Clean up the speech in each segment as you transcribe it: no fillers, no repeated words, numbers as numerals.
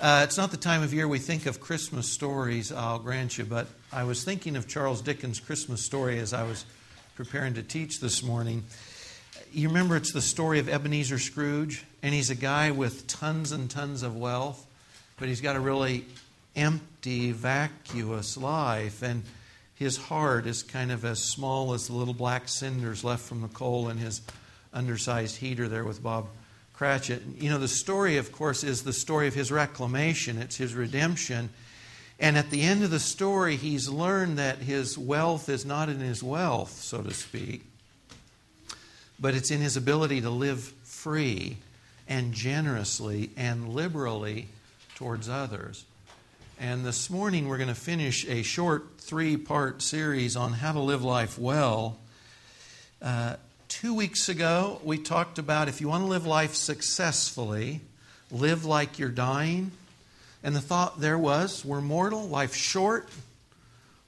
It's not the time of year we think of Christmas stories, I'll grant you, but I was thinking of Charles Dickens' Christmas story as I was preparing to teach this morning. You remember it's the story of Ebenezer Scrooge, and he's a guy with tons and tons of wealth, but he's got a really empty, vacuous life, and his heart is kind of as small as the little black cinders left from the coal in his undersized heater there with Bob Cratchit. You know, the story, of course, is the story of his reclamation. It's his redemption. And at the end of the story, he's learned that his wealth is not in his wealth, so to speak, but it's in his ability to live free and generously and liberally towards others. And this morning, we're going to finish a short 3-part series on how to live life well. 2 weeks ago, we talked about if you want to live life successfully, live like you're dying. And the thought there was, we're mortal, life's short.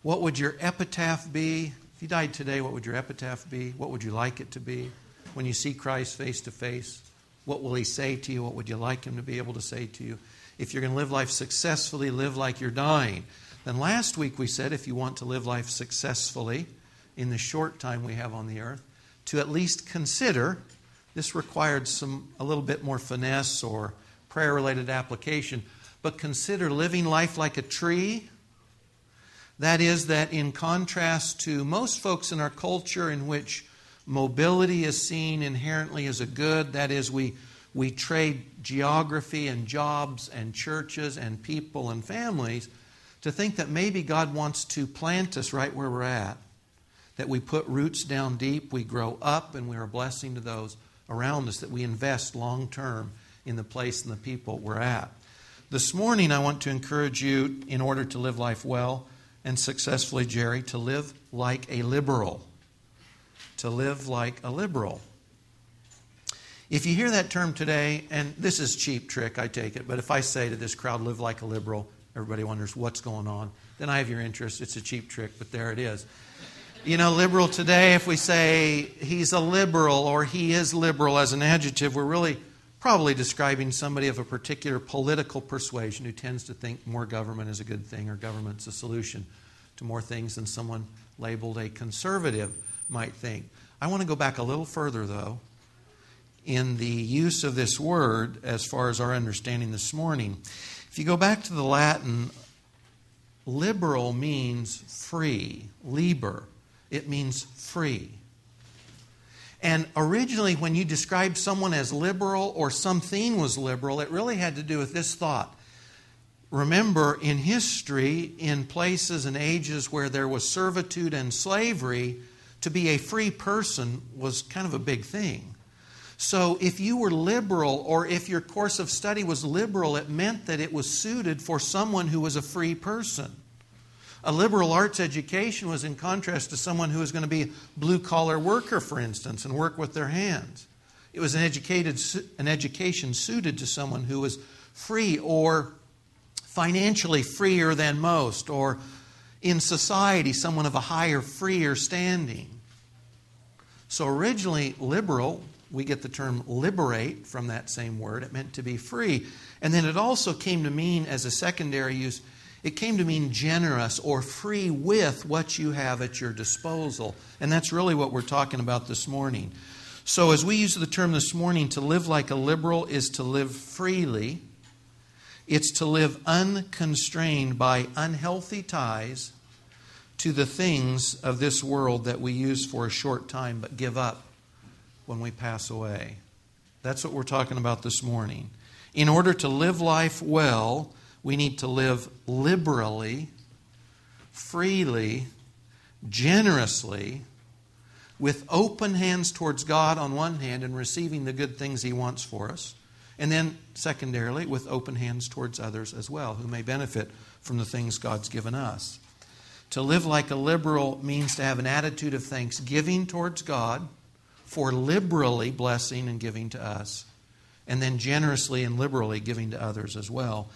What would your epitaph be? If you died today, what would your epitaph be? What would you like it to be? When you see Christ face to face, what will He say to you? What would you like Him to be able to say to you? If you're going to live life successfully, live like you're dying. Then last week we said if you want to live life successfully in the short time we have on the earth, to at least consider, this required a little bit more finesse or prayer-related application, but consider living life like a tree. That is, that in contrast to most folks in our culture in which mobility is seen inherently as a good, that is, we trade geography and jobs and churches and people and families, to think that maybe God wants to plant us right where we're at. That we put roots down deep, we grow up, and we are a blessing to those around us, that we invest long-term in the place and the people we're at. This morning, I want to encourage you, in order to live life well and successfully, Jerry, to live like a liberal. To live like a liberal. If you hear that term today, and this is cheap trick, I take it, but if I say to this crowd, live like a liberal, everybody wonders what's going on. Then I have your interest. It's a cheap trick, but there it is. You know, liberal today, if we say he's a liberal or he is liberal as an adjective, we're really probably describing somebody of a particular political persuasion who tends to think more government is a good thing or government's a solution to more things than someone labeled a conservative might think. I want to go back a little further, though, in the use of this word as far as our understanding this morning. If you go back to the Latin, liberal means free, liber. It means free. And originally, when you described someone as liberal or something was liberal, it really had to do with this thought. Remember, in history, in places and ages where there was servitude and slavery, to be a free person was kind of a big thing. So if you were liberal or if your course of study was liberal, it meant that it was suited for someone who was a free person. A liberal arts education was in contrast to someone who was going to be a blue-collar worker, for instance, and work with their hands. It was an education suited to someone who was free or financially freer than most, or in society, someone of a higher, freer standing. So originally, liberal, we get the term liberate from that same word. It meant to be free. And then it also came to mean, as a secondary use, it came to mean generous or free with what you have at your disposal. And that's really what we're talking about this morning. So as we use the term this morning, to live like a liberal is to live freely. It's to live unconstrained by unhealthy ties to the things of this world that we use for a short time but give up when we pass away. That's what we're talking about this morning. In order to live life well, we need to live liberally, freely, generously, with open hands towards God on one hand and receiving the good things He wants for us. And then, secondarily, with open hands towards others as well who may benefit from the things God's given us. To live like a liberal means to have an attitude of thanksgiving towards God for liberally blessing and giving to us. And then generously and liberally giving to others as well.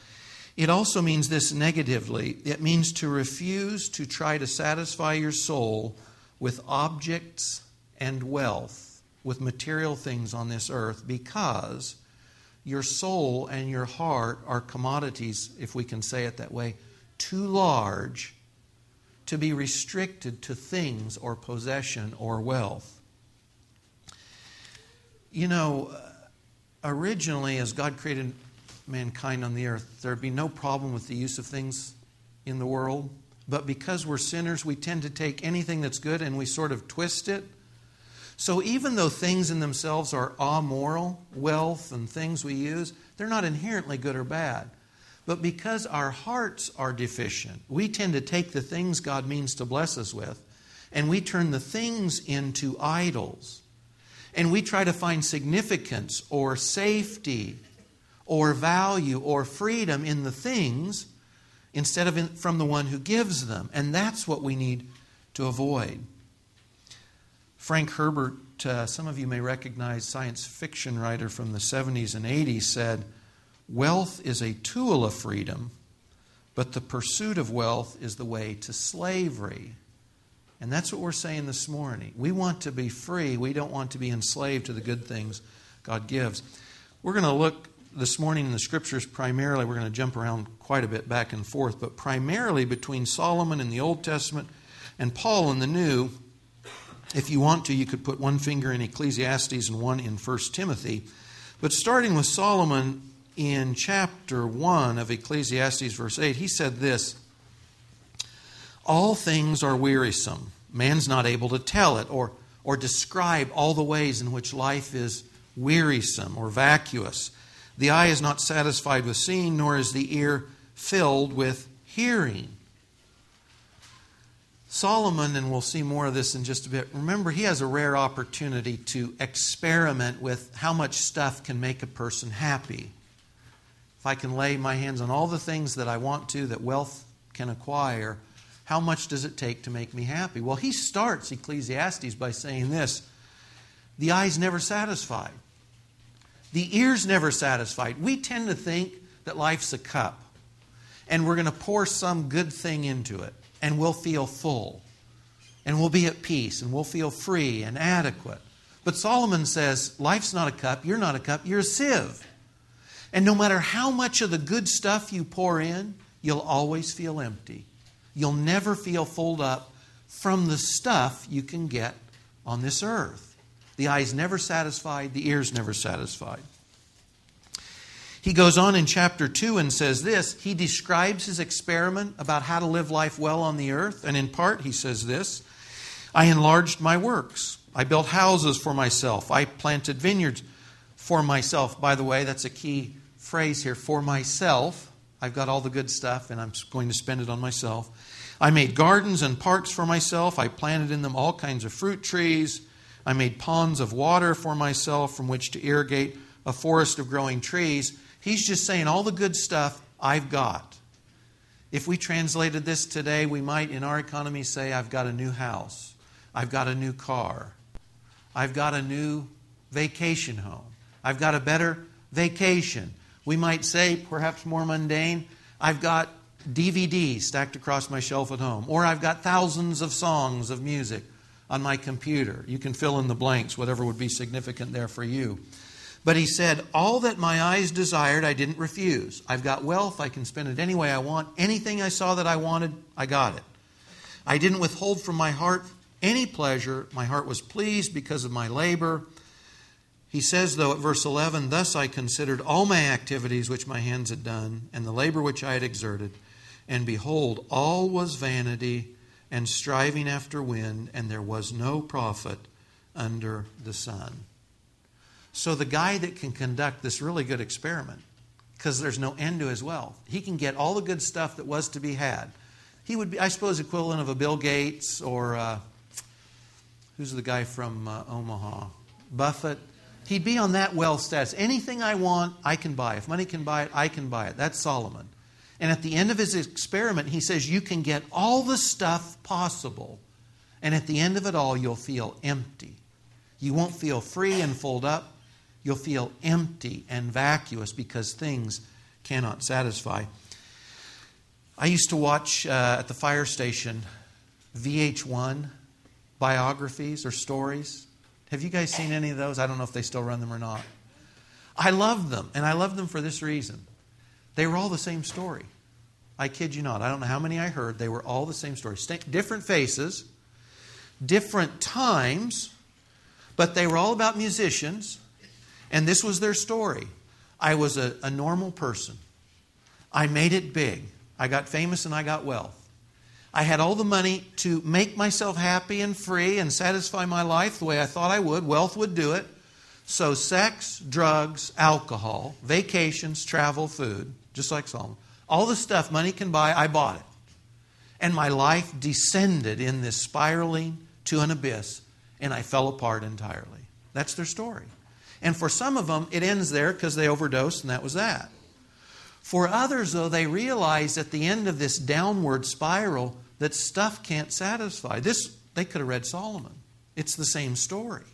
It also means this negatively. It means to refuse to try to satisfy your soul with objects and wealth, with material things on this earth, because Your soul and your heart are commodities, if we can say it that way, too large to be restricted to things or possession or wealth. You know, originally, as God created mankind on the earth, there'd be no problem with the use of things in the world. But because we're sinners, we tend to take anything that's good and we sort of twist it. So even though things in themselves are amoral, wealth and things we use, they're not inherently good or bad. But because our hearts are deficient, we tend to take the things God means to bless us with, and we turn the things into idols. And we try to find significance or safety or value or freedom in the things instead of from the one who gives them. And that's what we need to avoid. Frank Herbert, some of you may recognize, science fiction writer from the 70s and 80s, said, "Wealth is a tool of freedom, but the pursuit of wealth is the way to slavery." And that's what we're saying this morning. We want to be free. We don't want to be enslaved to the good things God gives. We're going to look this morning in the Scriptures primarily. We're going to jump around quite a bit back and forth, but primarily between Solomon in the Old Testament and Paul in the New. If you want to, you could put one finger in Ecclesiastes and one in 1 Timothy. But starting with Solomon in chapter 1 of Ecclesiastes, verse 8, he said this, "All things are wearisome. Man's not able to tell it or describe all the ways in which life is wearisome or vacuous. The eye is not satisfied with seeing, nor is the ear filled with hearing." Solomon, and we'll see more of this in just a bit, remember he has a rare opportunity to experiment with how much stuff can make a person happy. If I can lay my hands on all the things that I want to, that wealth can acquire, how much does it take to make me happy? Well, he starts Ecclesiastes by saying this, the eye's never satisfied. The ear's never satisfied. We tend to think that life's a cup and we're going to pour some good thing into it and we'll feel full and we'll be at peace and we'll feel free and adequate. But Solomon says, life's not a cup, you're not a cup, you're a sieve. And no matter how much of the good stuff you pour in, you'll always feel empty. You'll never feel filled up from the stuff you can get on this earth. The eye's never satisfied. The ear's never satisfied. He goes on in chapter 2 and says this. He describes his experiment about how to live life well on the earth. And in part, he says this, "I enlarged my works. I built houses for myself. I planted vineyards for myself." By the way, that's a key phrase here, for myself. I've got all the good stuff and I'm going to spend it on myself. "I made gardens and parks for myself. I planted in them all kinds of fruit trees. I made ponds of water for myself from which to irrigate a forest of growing trees." He's just saying all the good stuff I've got. If we translated this today, we might in our economy say, I've got a new house. I've got a new car. I've got a new vacation home. I've got a better vacation. We might say, perhaps more mundane, I've got DVDs stacked across my shelf at home. Or I've got thousands of songs of music on my computer. You can fill in the blanks, whatever would be significant there for you. But he said, all that my eyes desired, I didn't refuse. I've got wealth. I can spend it any way I want. Anything I saw that I wanted, I got it. I didn't withhold from my heart any pleasure. My heart was pleased because of my labor. He says, though, at verse 11, "Thus I considered all my activities which my hands had done, and the labor which I had exerted, and behold, all was vanity and striving after wind, and there was no profit under the sun." So the guy that can conduct this really good experiment, because there's no end to his wealth, he can get all the good stuff that was to be had. He would be, I suppose, equivalent of a Bill Gates or who's the guy from Omaha? Buffett. He'd be on that wealth status. Anything I want, I can buy. If money can buy it, I can buy it. That's Solomon. And at the end of his experiment, he says, you can get all the stuff possible. And at the end of it all, you'll feel empty. You won't feel free and fold up. You'll feel empty and vacuous because things cannot satisfy. I used to watch at the fire station VH1 biographies or stories. Have you guys seen any of those? I don't know if they still run them or not. I love them, and I love them for this reason. They were all the same story. I kid you not. I don't know how many I heard. They were all the same story. Different faces, different times, but they were all about musicians, and this was their story. I was a normal person. I made it big. I got famous and I got wealth. I had all the money to make myself happy and free and satisfy my life the way I thought I would. Wealth would do it. So sex, drugs, alcohol, vacations, travel, food, just like Solomon. All the stuff money can buy, I bought it. And my life descended in this spiraling to an abyss, and I fell apart entirely. That's their story. And for some of them, it ends there because they overdosed, and that was that. For others, though, they realize at the end of this downward spiral that stuff can't satisfy. This, they could have read Solomon. It's the same story.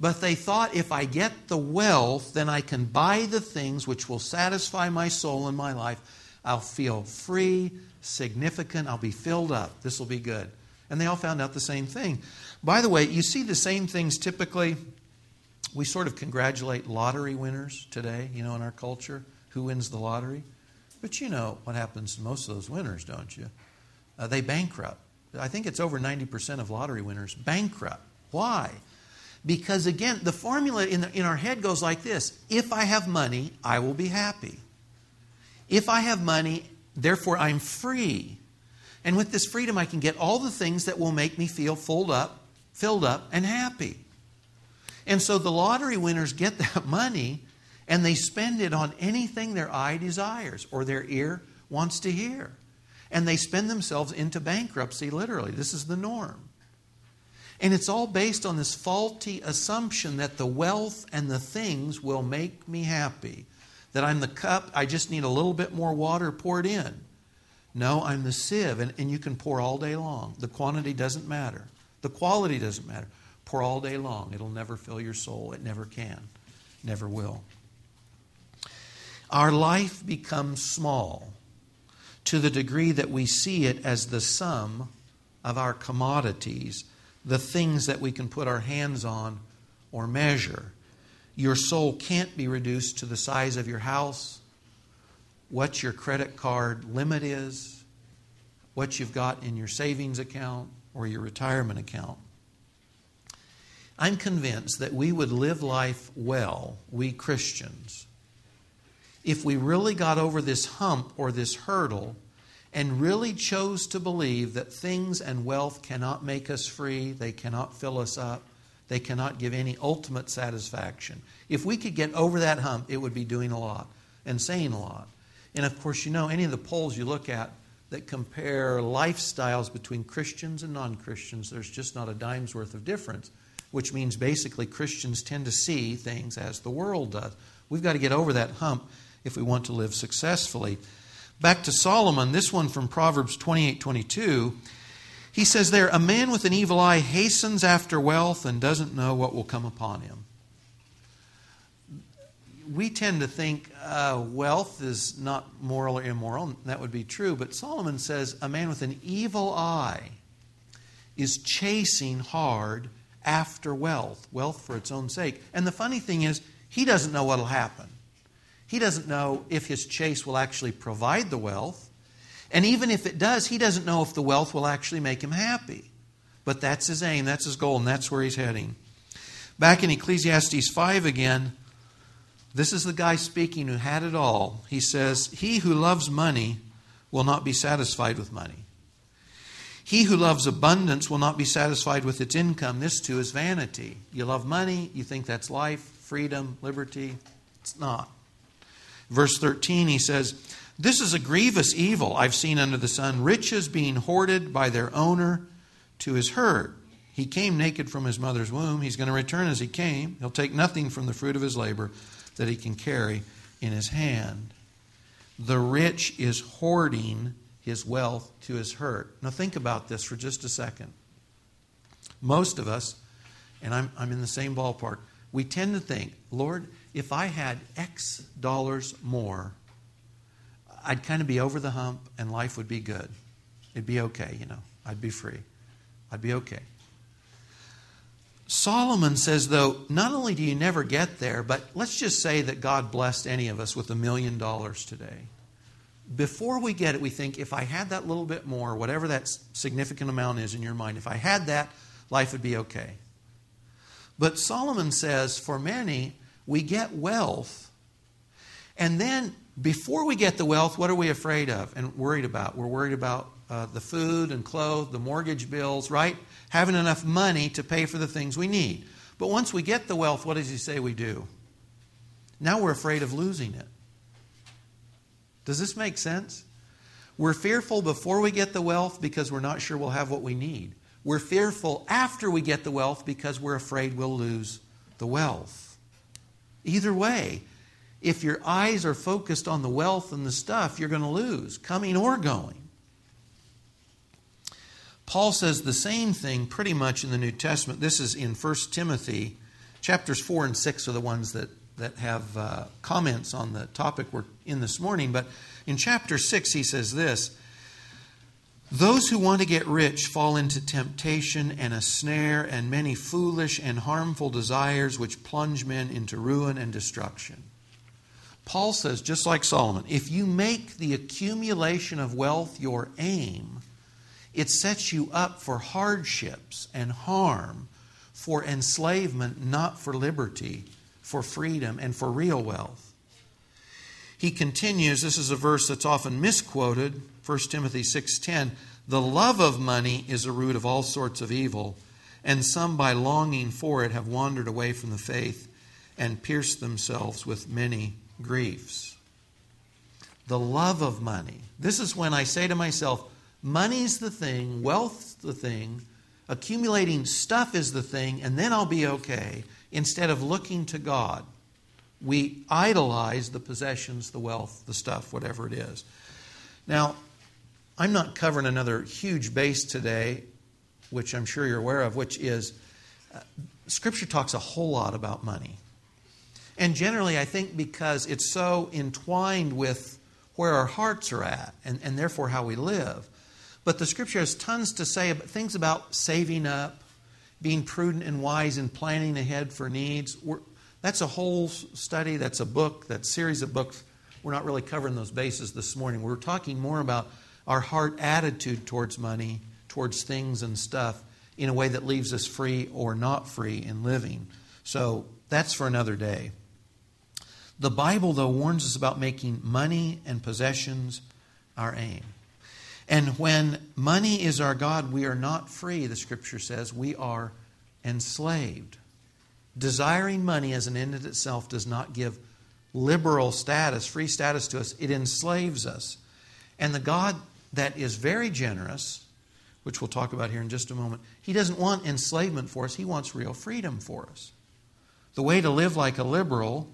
But they thought, if I get the wealth, then I can buy the things which will satisfy my soul and my life. I'll feel free, significant. I'll be filled up. This will be good. And they all found out the same thing. By the way, you see the same things typically. We sort of congratulate lottery winners today, you know, in our culture. Who wins the lottery? But you know what happens to most of those winners, don't you? They bankrupt. I think it's over 90% of lottery winners bankrupt. Why? Because again, the formula in our head goes like this. If I have money, I will be happy. If I have money, therefore I'm free. And with this freedom, I can get all the things that will make me feel filled up, and happy. And so the lottery winners get that money and they spend it on anything their eye desires or their ear wants to hear. And they spend themselves into bankruptcy, literally. This is the norm. And it's all based on this faulty assumption that the wealth and the things will make me happy. That I'm the cup, I just need a little bit more water poured in. No, I'm the sieve, and you can pour all day long. The quantity doesn't matter. The quality doesn't matter. Pour all day long. It'll never fill your soul. It never can. Never will. Our life becomes small to the degree that we see it as the sum of our commodities, the things that we can put our hands on or measure. Your soul can't be reduced to the size of your house, what your credit card limit is, what you've got in your savings account or your retirement account. I'm convinced that we would live life well, we Christians, if we really got over this hump or this hurdle and really chose to believe that things and wealth cannot make us free, they cannot fill us up, they cannot give any ultimate satisfaction. If we could get over that hump, it would be doing a lot and saying a lot. And of course, you know, any of the polls you look at that compare lifestyles between Christians and non-Christians, there's just not a dime's worth of difference, which means basically Christians tend to see things as the world does. We've got to get over that hump if we want to live successfully. Back to Solomon, this one from Proverbs 28:22. He says there, a man with an evil eye hastens after wealth and doesn't know what will come upon him. We tend to think wealth is not moral or immoral, and that would be true. But Solomon says a man with an evil eye is chasing hard after wealth, wealth for its own sake. And the funny thing is, he doesn't know what will happen. He doesn't know if his chase will actually provide the wealth. And even if it does, he doesn't know if the wealth will actually make him happy. But that's his aim, that's his goal, and that's where he's heading. Back in Ecclesiastes 5 again, this is the guy speaking who had it all. He says, he who loves money will not be satisfied with money. He who loves abundance will not be satisfied with its income. This too is vanity. You love money, you think that's life, freedom, liberty. It's not. Verse 13, he says, this is a grievous evil I've seen under the sun, riches being hoarded by their owner to his hurt. He came naked from his mother's womb. He's going to return as he came. He'll take nothing from the fruit of his labor that he can carry in his hand. The rich is hoarding his wealth to his hurt. Now think about this for just a second. Most of us, and I'm in the same ballpark, we tend to think, Lord, if I had X dollars more, I'd kind of be over the hump and life would be good. It'd be okay, you know. I'd be free. I'd be okay. Solomon says, though, not only do you never get there, but let's just say that God blessed any of us with $1 million today. Before we get it, we think, if I had that little bit more, whatever that significant amount is in your mind, if I had that, life would be okay. But Solomon says, for many, we get wealth. And then, before we get the wealth, what are we afraid of and worried about? We're worried about the food and clothes, the mortgage bills, right? Having enough money to pay for the things we need. But once we get the wealth, what does he say we do? Now we're afraid of losing it. Does this make sense? We're fearful before we get the wealth because we're not sure we'll have what we need. We're fearful after we get the wealth because we're afraid we'll lose the wealth. Either way, if your eyes are focused on the wealth and the stuff, you're going to lose, coming or going. Paul says the same thing pretty much in the New Testament. This is in 1 Timothy. Chapters 4 and 6 are the ones that have comments on the topic we're in this morning. But in chapter 6, he says this: those who want to get rich fall into temptation and a snare and many foolish and harmful desires which plunge men into ruin and destruction. Paul says, just like Solomon, if you make the accumulation of wealth your aim, it sets you up for hardships and harm, for enslavement, not for liberty, for freedom, and for real wealth. He continues, this is a verse that's often misquoted, 1 Timothy 6:10, the love of money is a root of all sorts of evil, and some by longing for it have wandered away from the faith and pierced themselves with many griefs. The love of money. This is when I say to myself, money's the thing, wealth's the thing, accumulating stuff is the thing, and then I'll be okay. Instead of looking to God, we idolize the possessions, the wealth, the stuff, whatever it is. Now, I'm not covering another huge base today, which I'm sure you're aware of, which is Scripture talks a whole lot about money. And generally, I think because it's so entwined with where our hearts are at and therefore how we live. But the Scripture has tons to say about things about saving up, being prudent and wise and planning ahead for needs. That's a whole study, that's a book, that series of books. We're not really covering those bases this morning. We're talking more about our heart attitude towards money, towards things and stuff in a way that leaves us free or not free in living. So that's for another day. The Bible, though, warns us about making money and possessions our aim. And when money is our God, we are not free, the Scripture says. We are enslaved. Desiring money as an end in itself does not give liberal status, free status to us. It enslaves us. And the God that is very generous, which we'll talk about here in just a moment, He doesn't want enslavement for us. He wants real freedom for us. The way to live like a liberal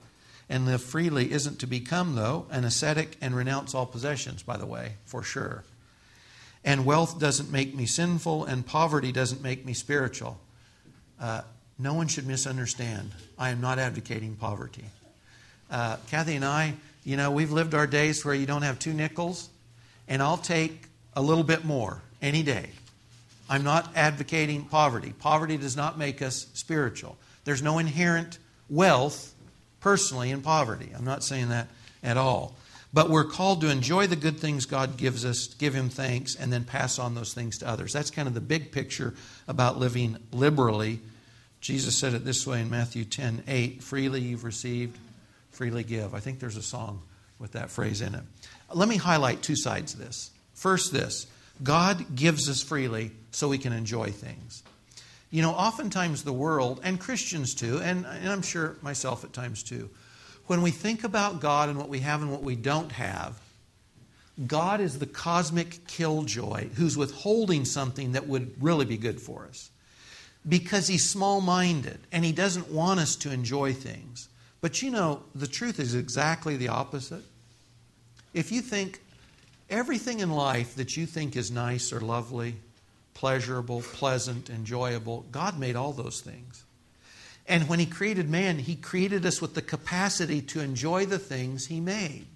and live freely isn't to become, though, an ascetic and renounce all possessions, by the way, for sure. And wealth doesn't make me sinful, and poverty doesn't make me spiritual. No one should misunderstand. I am not advocating poverty. Kathy and I, we've lived our days where you don't have 2 nickels, and I'll take a little bit more any day. I'm not advocating poverty. Poverty does not make us spiritual. There's no inherent wealth personally in poverty. I'm not saying that at all. But we're called to enjoy the good things God gives us, give Him thanks, and then pass on those things to others. That's kind of the big picture about living liberally. Jesus said it this way in Matthew 10:8, freely you've received, freely give. I think there's a song with that phrase in it. Let me highlight 2 sides of this. First this, God gives us freely so we can enjoy things. Oftentimes the world, and Christians too, and I'm sure myself at times too, when we think about God and what we have and what we don't have, God is the cosmic killjoy who's withholding something that would really be good for us. Because He's small-minded and He doesn't want us to enjoy things. But the truth is exactly the opposite. If you think everything in life that you think is nice or lovely, pleasurable, pleasant, enjoyable, God made all those things. And when He created man, He created us with the capacity to enjoy the things He made.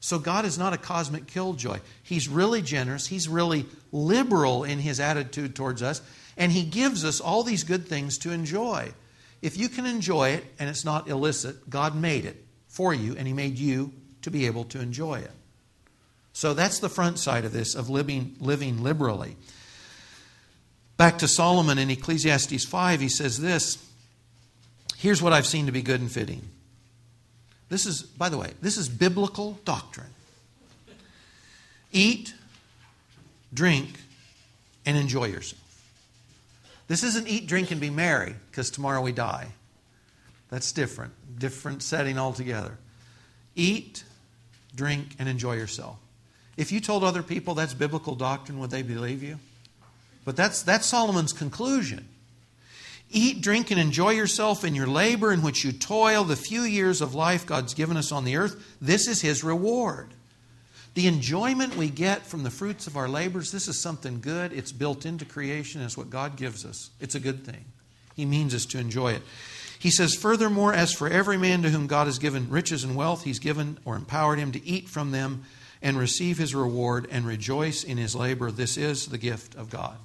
So God is not a cosmic killjoy. He's really generous. He's really liberal in His attitude towards us. And he gives us all these good things to enjoy. If you can enjoy it and it's not illicit, God made it for you, and he made you to be able to enjoy it. So that's the front side of this, of living liberally. Back to Solomon in Ecclesiastes 5, he says this, here's what I've seen to be good and fitting. This is, by the way, this is biblical doctrine. Eat, drink, and enjoy yourself. This isn't eat, drink, and be merry, because tomorrow we die. That's different. Different setting altogether. Eat, drink, and enjoy yourself. If you told other people that's biblical doctrine, would they believe you? But that's Solomon's conclusion. Eat, drink, and enjoy yourself in your labor in which you toil, the few years of life God's given us on the earth. This is his reward. The enjoyment we get from the fruits of our labors, this is something good. It's built into creation. It's what God gives us. It's a good thing. He means us to enjoy it. He says, furthermore, as for every man to whom God has given riches and wealth, he's given or empowered him to eat from them and receive his reward and rejoice in his labor. This is the gift of God.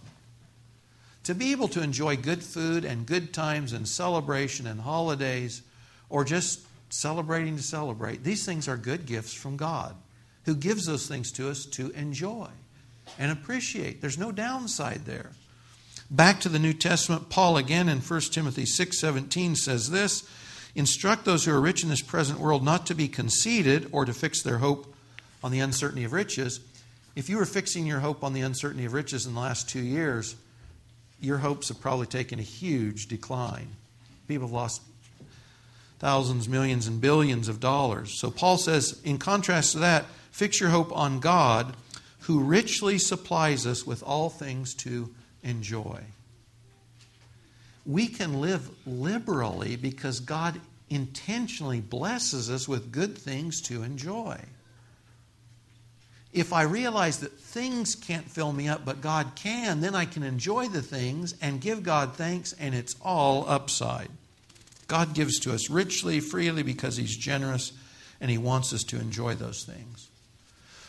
To be able to enjoy good food and good times and celebration and holidays, or just celebrating to celebrate, these things are good gifts from God, who gives those things to us to enjoy and appreciate. There's no downside there. Back to the New Testament, Paul again in 1 Timothy 6:17 says this, instruct those who are rich in this present world not to be conceited or to fix their hope on the uncertainty of riches. If you were fixing your hope on the uncertainty of riches in the last 2 years, your hopes have probably taken a huge decline. People have lost thousands, millions, and billions of dollars. So Paul says, in contrast to that, fix your hope on God, who richly supplies us with all things to enjoy. We can live liberally because God intentionally blesses us with good things to enjoy. If I realize that things can't fill me up, but God can, then I can enjoy the things and give God thanks, and it's all upside. God gives to us richly, freely, because he's generous, and he wants us to enjoy those things.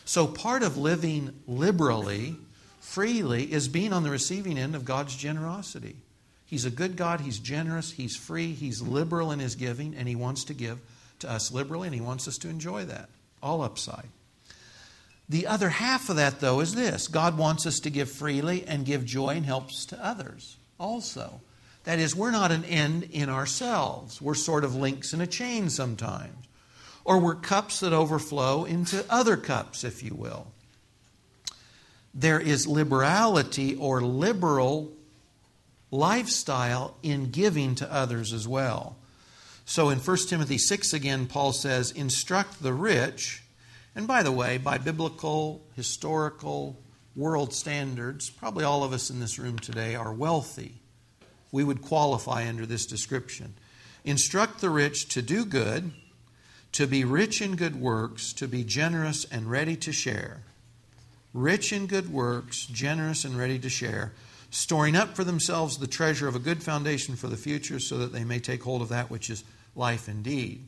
So part of living liberally, freely, is being on the receiving end of God's generosity. He's a good God. He's generous. He's free. He's liberal in his giving, and he wants to give to us liberally, and he wants us to enjoy that. All upside. The other half of that, though, is this. God wants us to give freely and give joy and helps to others also. That is, we're not an end in ourselves. We're sort of links in a chain sometimes. Or we're cups that overflow into other cups, if you will. There is liberality or liberal lifestyle in giving to others as well. So in 1 Timothy 6 again, Paul says, instruct the rich. And by the way, by biblical, historical, world standards, probably all of us in this room today are wealthy. We would qualify under this description. Instruct the rich to do good, to be rich in good works, to be generous and ready to share. Rich in good works, generous and ready to share, storing up for themselves the treasure of a good foundation for the future so that they may take hold of that which is life indeed.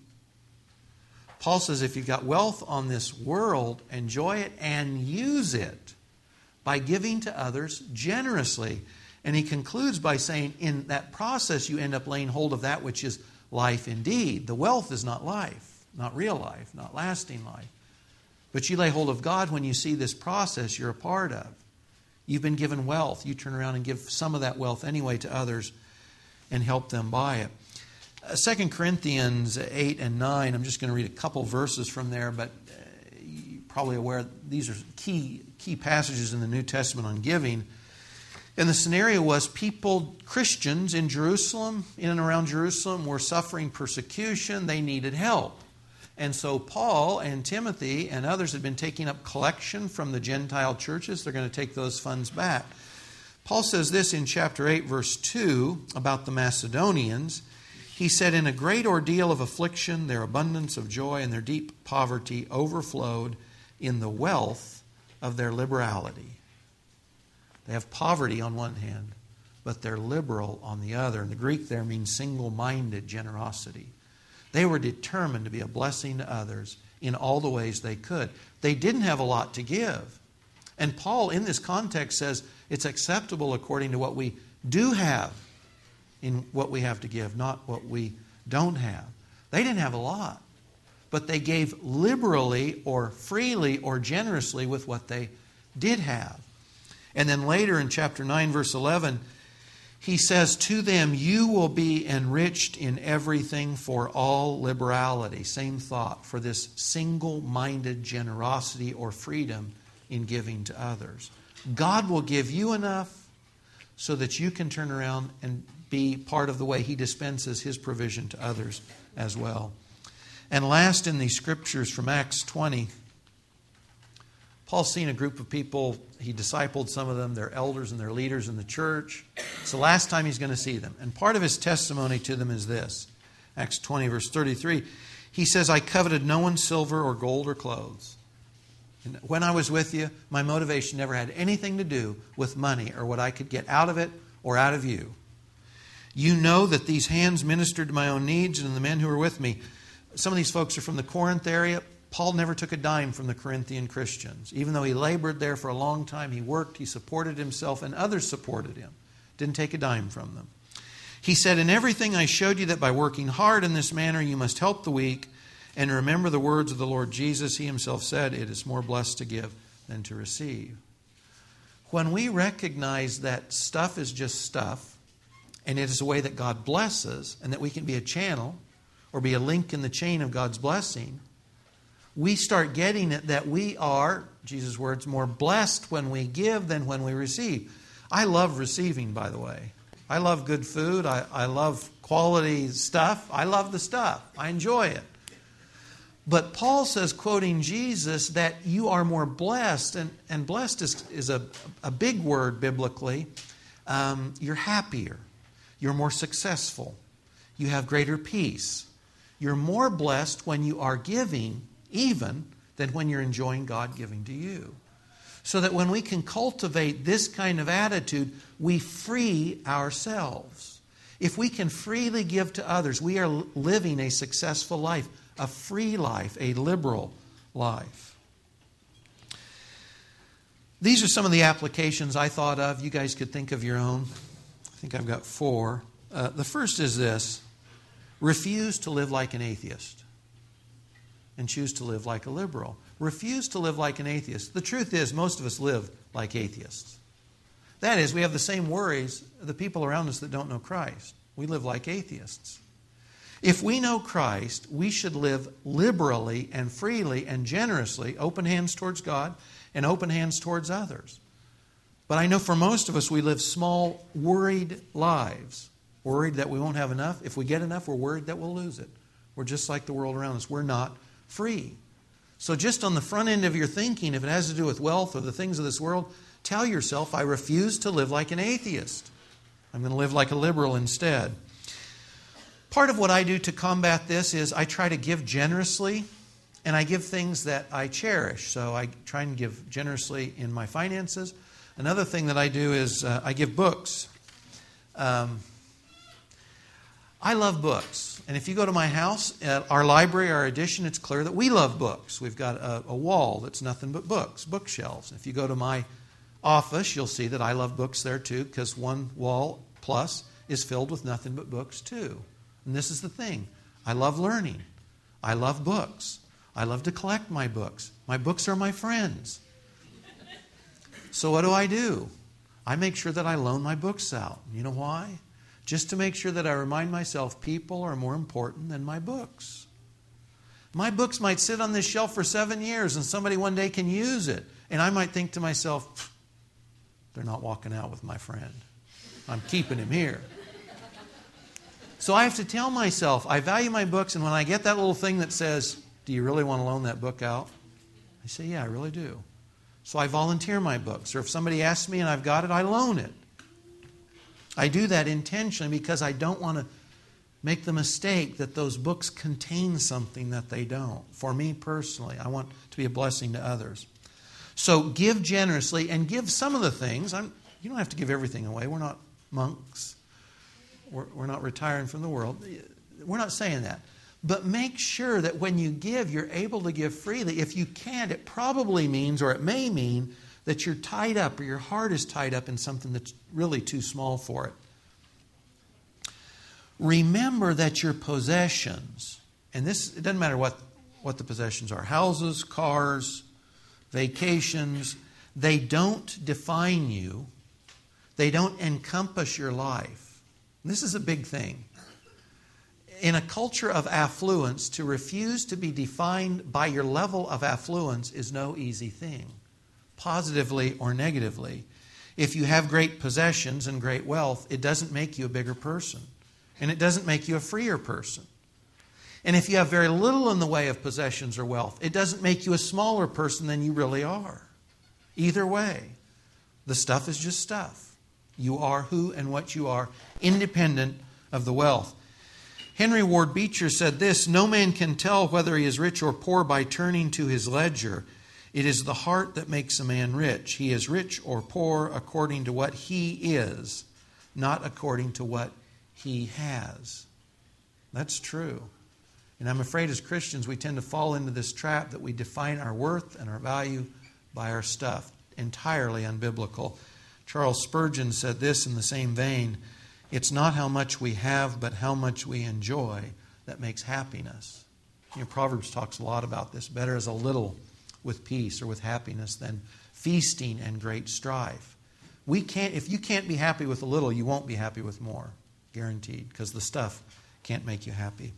Paul says if you've got wealth on this world, enjoy it and use it by giving to others generously. And he concludes by saying in that process you end up laying hold of that which is life indeed. The wealth is not life, not real life, not lasting life. But you lay hold of God when you see this process you're a part of. You've been given wealth. You turn around and give some of that wealth anyway to others and help them by it. 2 Corinthians 8 and 9, I'm just going to read a couple verses from there, but you're probably aware these are key passages in the New Testament on giving. And the scenario was Christians in Jerusalem, in and around Jerusalem, were suffering persecution. They needed help. And so Paul and Timothy and others had been taking up collection from the Gentile churches. They're going to take those funds back. Paul says this in chapter 8, verse 2, about the Macedonians. He said, in a great ordeal of affliction, their abundance of joy and their deep poverty overflowed in the wealth of their liberality. They have poverty on one hand, but they're liberal on the other. And the Greek there means single-minded generosity. They were determined to be a blessing to others in all the ways they could. They didn't have a lot to give. And Paul, in this context, says it's acceptable according to what we do have in what we have to give, not what we don't have. They didn't have a lot, but they gave liberally or freely or generously with what they did have. And then later in chapter 9, verse 11, he says, to them you will be enriched in everything for all liberality. Same thought, for this single-minded generosity or freedom in giving to others. God will give you enough so that you can turn around and be part of the way He dispenses His provision to others as well. And last in these scriptures from Acts 20, Paul's seen a group of people. He discipled some of them. They're elders and they're leaders in the church. It's the last time he's going to see them. And part of his testimony to them is this. Acts 20, verse 33. He says, I coveted no one's silver or gold or clothes. And when I was with you, my motivation never had anything to do with money or what I could get out of it or out of you. You know that these hands ministered to my own needs and the men who were with me. Some of these folks are from the Corinth area. Paul never took a dime from the Corinthian Christians. Even though he labored there for a long time, he worked, he supported himself, and others supported him. Didn't take a dime from them. He said, in everything I showed you that by working hard in this manner, you must help the weak. And remember the words of the Lord Jesus. He himself said, it is more blessed to give than to receive. When we recognize that stuff is just stuff, and it is a way that God blesses, and that we can be a channel or be a link in the chain of God's blessing, we start getting it that we are, Jesus' words, more blessed when we give than when we receive. I love receiving, by the way. I love good food. I love quality stuff. I love the stuff. I enjoy it. But Paul says, quoting Jesus, that you are more blessed, and blessed is a big word biblically. You're happier. You're more successful. You have greater peace. You're more blessed when you are giving even than when you're enjoying God giving to you. So that when we can cultivate this kind of attitude, we free ourselves. If we can freely give to others, we are living a successful life, a free life, a liberal life. These are some of the applications I thought of. You guys could think of your own. I think I've got four. The first is this. Refuse to live like an atheist and choose to live like a liberal. Refuse to live like an atheist. The truth is, most of us live like atheists. That is, we have the same worries as the people around us that don't know Christ. We live like atheists. If we know Christ, we should live liberally and freely and generously, open hands towards God and open hands towards others. But I know for most of us, we live small, worried lives. Worried that we won't have enough. If we get enough, we're worried that we'll lose it. We're just like the world around us. We're not free. So just on the front end of your thinking, if it has to do with wealth or the things of this world, tell yourself, I refuse to live like an atheist. I'm going to live like a liberal instead. Part of what I do to combat this is I try to give generously, and I give things that I cherish. So I try and give generously in my finances. Another thing that I do is I give books. I love books. And if you go to my house, at our library, our edition, it's clear that we love books. We've got a wall that's nothing but books, bookshelves. If you go to my office, you'll see that I love books there too, because one wall plus is filled with nothing but books too. And this is the thing. I love learning. I love books. I love to collect my books. My books are my friends. So what do? I make sure that I loan my books out. You know why? Just to make sure that I remind myself people are more important than my books. My books might sit on this shelf for 7 years and somebody one day can use it. And I might think to myself, they're not walking out with my friend. I'm keeping him here. So I have to tell myself, I value my books, and when I get that little thing that says, do you really want to loan that book out? I say, yeah, I really do. So I volunteer my books. Or if somebody asks me and I've got it, I loan it. I do that intentionally because I don't want to make the mistake that those books contain something that they don't. For me personally, I want to be a blessing to others. So give generously and give some of the things. You don't have to give everything away. We're not monks. We're not retiring from the world. We're not saying that. But make sure that when you give, you're able to give freely. If you can't, it probably means, or it may mean, that you're tied up or your heart is tied up in something that's really too small for it. Remember that your possessions, and this, it doesn't matter what the possessions are, houses, cars, vacations, they don't define you. They don't encompass your life. And this is a big thing. In a culture of affluence, to refuse to be defined by your level of affluence is no easy thing, positively or negatively. If you have great possessions and great wealth, it doesn't make you a bigger person, and it doesn't make you a freer person. And if you have very little in the way of possessions or wealth, it doesn't make you a smaller person than you really are. Either way, the stuff is just stuff. You are who and what you are, independent of the wealth. Henry Ward Beecher said this: "No man can tell whether he is rich or poor by turning to his ledger. It is the heart that makes a man rich. He is rich or poor according to what he is, not according to what he has." That's true. And I'm afraid as Christians, we tend to fall into this trap that we define our worth and our value by our stuff. Entirely unbiblical. Charles Spurgeon said this in the same vein: "It's not how much we have, but how much we enjoy that makes happiness." You know, Proverbs talks a lot about this. Better is a little with peace or with happiness than feasting and great strife. We can't. If you can't be happy with a little, you won't be happy with more. Guaranteed. Because the stuff can't make you happy.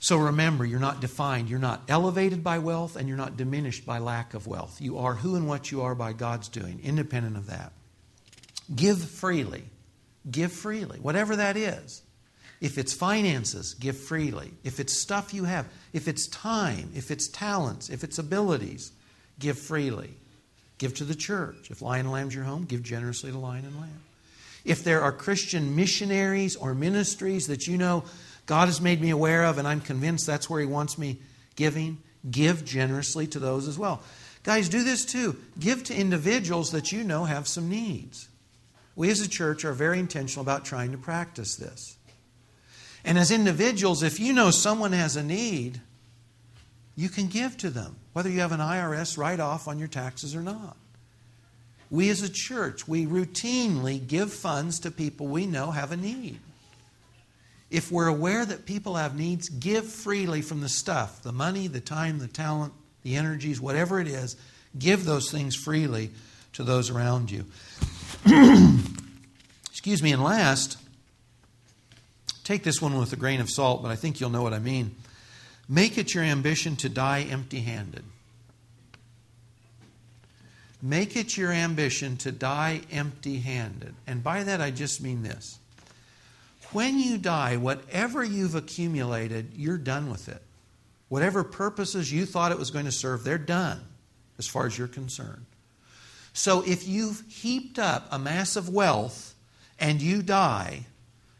So remember, you're not defined. You're not elevated by wealth, and you're not diminished by lack of wealth. You are who and what you are by God's doing, independent of that. Give freely. Give freely, whatever that is. If it's finances, give freely. If it's stuff you have, if it's time, if it's talents, if it's abilities, give freely. Give to the church. If Lion and Lamb's your home, give generously to Lion and Lamb. If there are Christian missionaries or ministries that you know God has made me aware of, and I'm convinced that's where He wants me giving, give generously to those as well. Guys, do this too. Give to individuals that you know have some needs. We as a church are very intentional about trying to practice this. And as individuals, if you know someone has a need, you can give to them, whether you have an IRS write-off on your taxes or not. We as a church, we routinely give funds to people we know have a need. If we're aware that people have needs, give freely from the stuff, the money, the time, the talent, the energies, whatever it is. Give those things freely to those around you. Excuse me. And last, take this one with a grain of salt, but I think you'll know what I mean. Make it your ambition to die empty-handed. Make it your ambition to die empty-handed. And by that, I just mean this. When you die, whatever you've accumulated, you're done with it. Whatever purposes you thought it was going to serve, they're done as far as you're concerned. So if you've heaped up a mass of wealth and you die,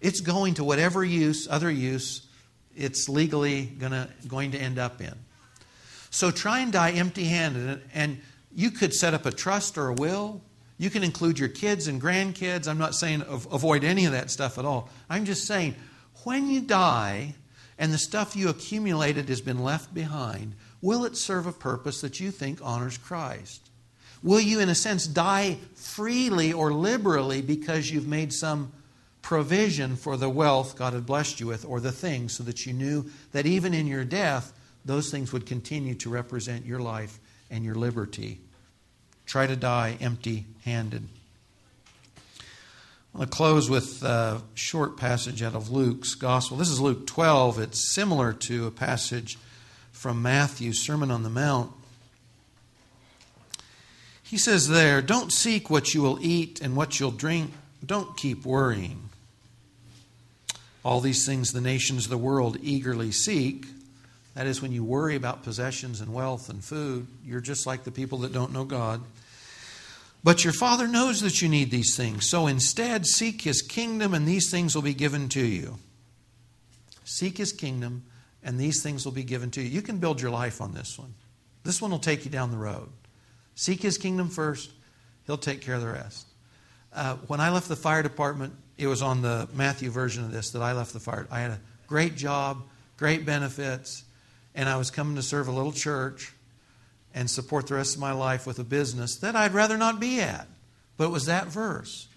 it's going to whatever use, other use, it's legally going to end up in. So try and die empty-handed. And you could set up a trust or a will. You can include your kids and grandkids. I'm not saying avoid any of that stuff at all. I'm just saying when you die and the stuff you accumulated has been left behind, will it serve a purpose that you think honors Christ? Will you, in a sense, die freely or liberally because you've made some provision for the wealth God had blessed you with or the things, so that you knew that even in your death, those things would continue to represent your life and your liberty? Try to die empty-handed. I'm going to close with a short passage out of Luke's Gospel. This is Luke 12. It's similar to a passage from Matthew's Sermon on the Mount. He says there, "Don't seek what you will eat and what you'll drink. Don't keep worrying. All these things the nations of the world eagerly seek." That is, when you worry about possessions and wealth and food, you're just like the people that don't know God. "But your Father knows that you need these things. So instead, seek His kingdom, and these things will be given to you." Seek His kingdom, and these things will be given to you. You can build your life on this one. This one will take you down the road. Seek His kingdom first. He'll take care of the rest. When I left the fire department, it was on the Matthew version of this that I left the fire. I had a great job, great benefits. And I was coming to serve a little church, and support the rest of my life with a business that I'd rather not be at. But it was that verse.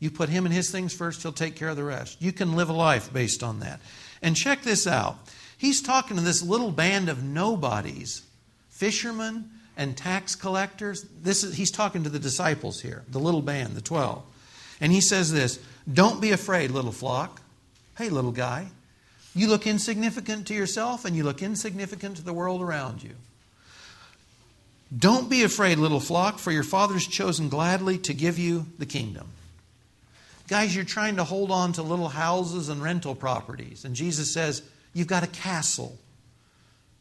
You put him and his things first, he'll take care of the rest. You can live a life based on that. And check this out. He's talking to this little band of nobodies, fishermen and tax collectors. He's talking to the disciples here, the little band, the 12. And he says this, don't be afraid, little flock. Hey, little guy, you look insignificant to yourself and you look insignificant to the world around you. Don't be afraid, little flock, for your Father's chosen gladly to give you the kingdom. Guys, you're trying to hold on to little houses and rental properties. And Jesus says, you've got a castle.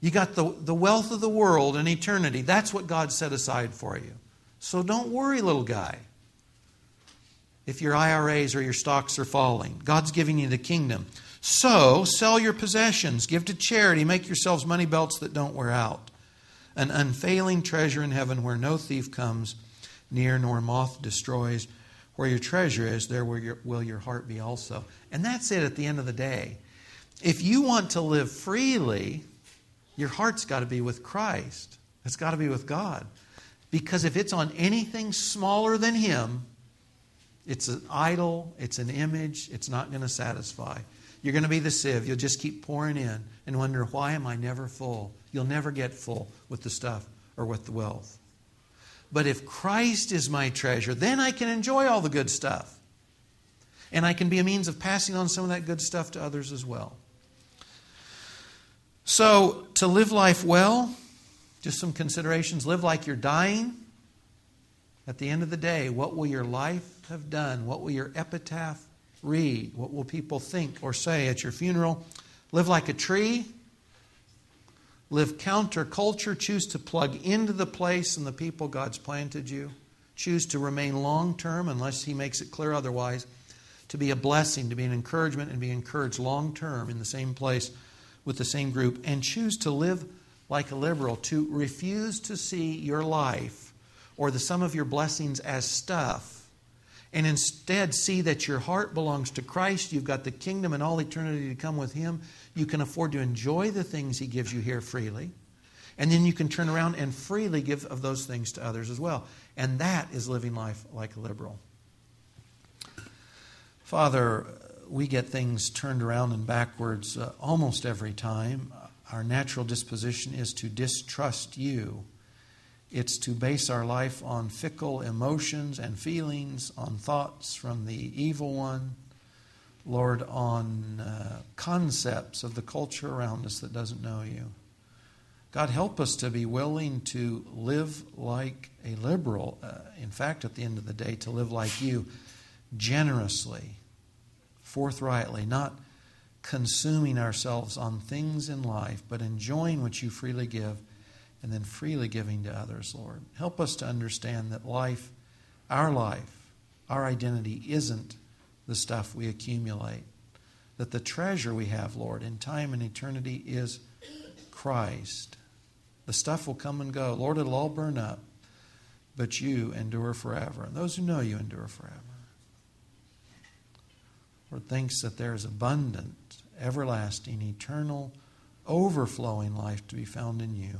You got the wealth of the world and eternity. That's what God set aside for you. So don't worry, little guy, if your IRAs or your stocks are falling. God's giving you the kingdom. So sell your possessions, give to charity, make yourselves money belts that don't wear out. An unfailing treasure in heaven where no thief comes near nor moth destroys. Where your treasure is, there will your heart be also. And that's it at the end of the day. If you want to live freely, your heart's got to be with Christ. It's got to be with God. Because if it's on anything smaller than Him, it's an idol, it's an image, it's not going to satisfy. You're going to be the sieve. You'll just keep pouring in and wonder, why am I never full? You'll never get full with the stuff or with the wealth. But if Christ is my treasure, then I can enjoy all the good stuff. And I can be a means of passing on some of that good stuff to others as well. So, to live life well, just some considerations. Live like you're dying. At the end of the day, what will your life have done? What will your epitaph read? What will people think or say at your funeral? Live like a tree. Live counterculture. Choose to plug into the place and the people God's planted you. Choose to remain long-term, unless He makes it clear otherwise, to be a blessing, to be an encouragement, and be encouraged long-term in the same place with the same group. And choose to live like a liberal, to refuse to see your life or the sum of your blessings as stuff, and instead see that your heart belongs to Christ. You've got the kingdom and all eternity to come with Him. You can afford to enjoy the things He gives you here freely. And then you can turn around and freely give of those things to others as well. And that is living life like a liberal. Father, we get things turned around and backwards almost every time. Our natural disposition is to distrust You. It's to base our life on fickle emotions and feelings, on thoughts from the evil one, Lord, on concepts of the culture around us that doesn't know You. God, help us to be willing to live like a liberal. In fact, at the end of the day, to live like You, generously, forthrightly, not consuming ourselves on things in life, but enjoying what You freely give and then freely giving to others, Lord. Help us to understand that life, our identity isn't the stuff we accumulate, that the treasure we have, Lord, in time and eternity is Christ. The stuff will come and go. Lord, it'll all burn up, but You endure forever. And those who know You endure forever. Lord, thanks that there is abundant, everlasting, eternal, overflowing life to be found in You.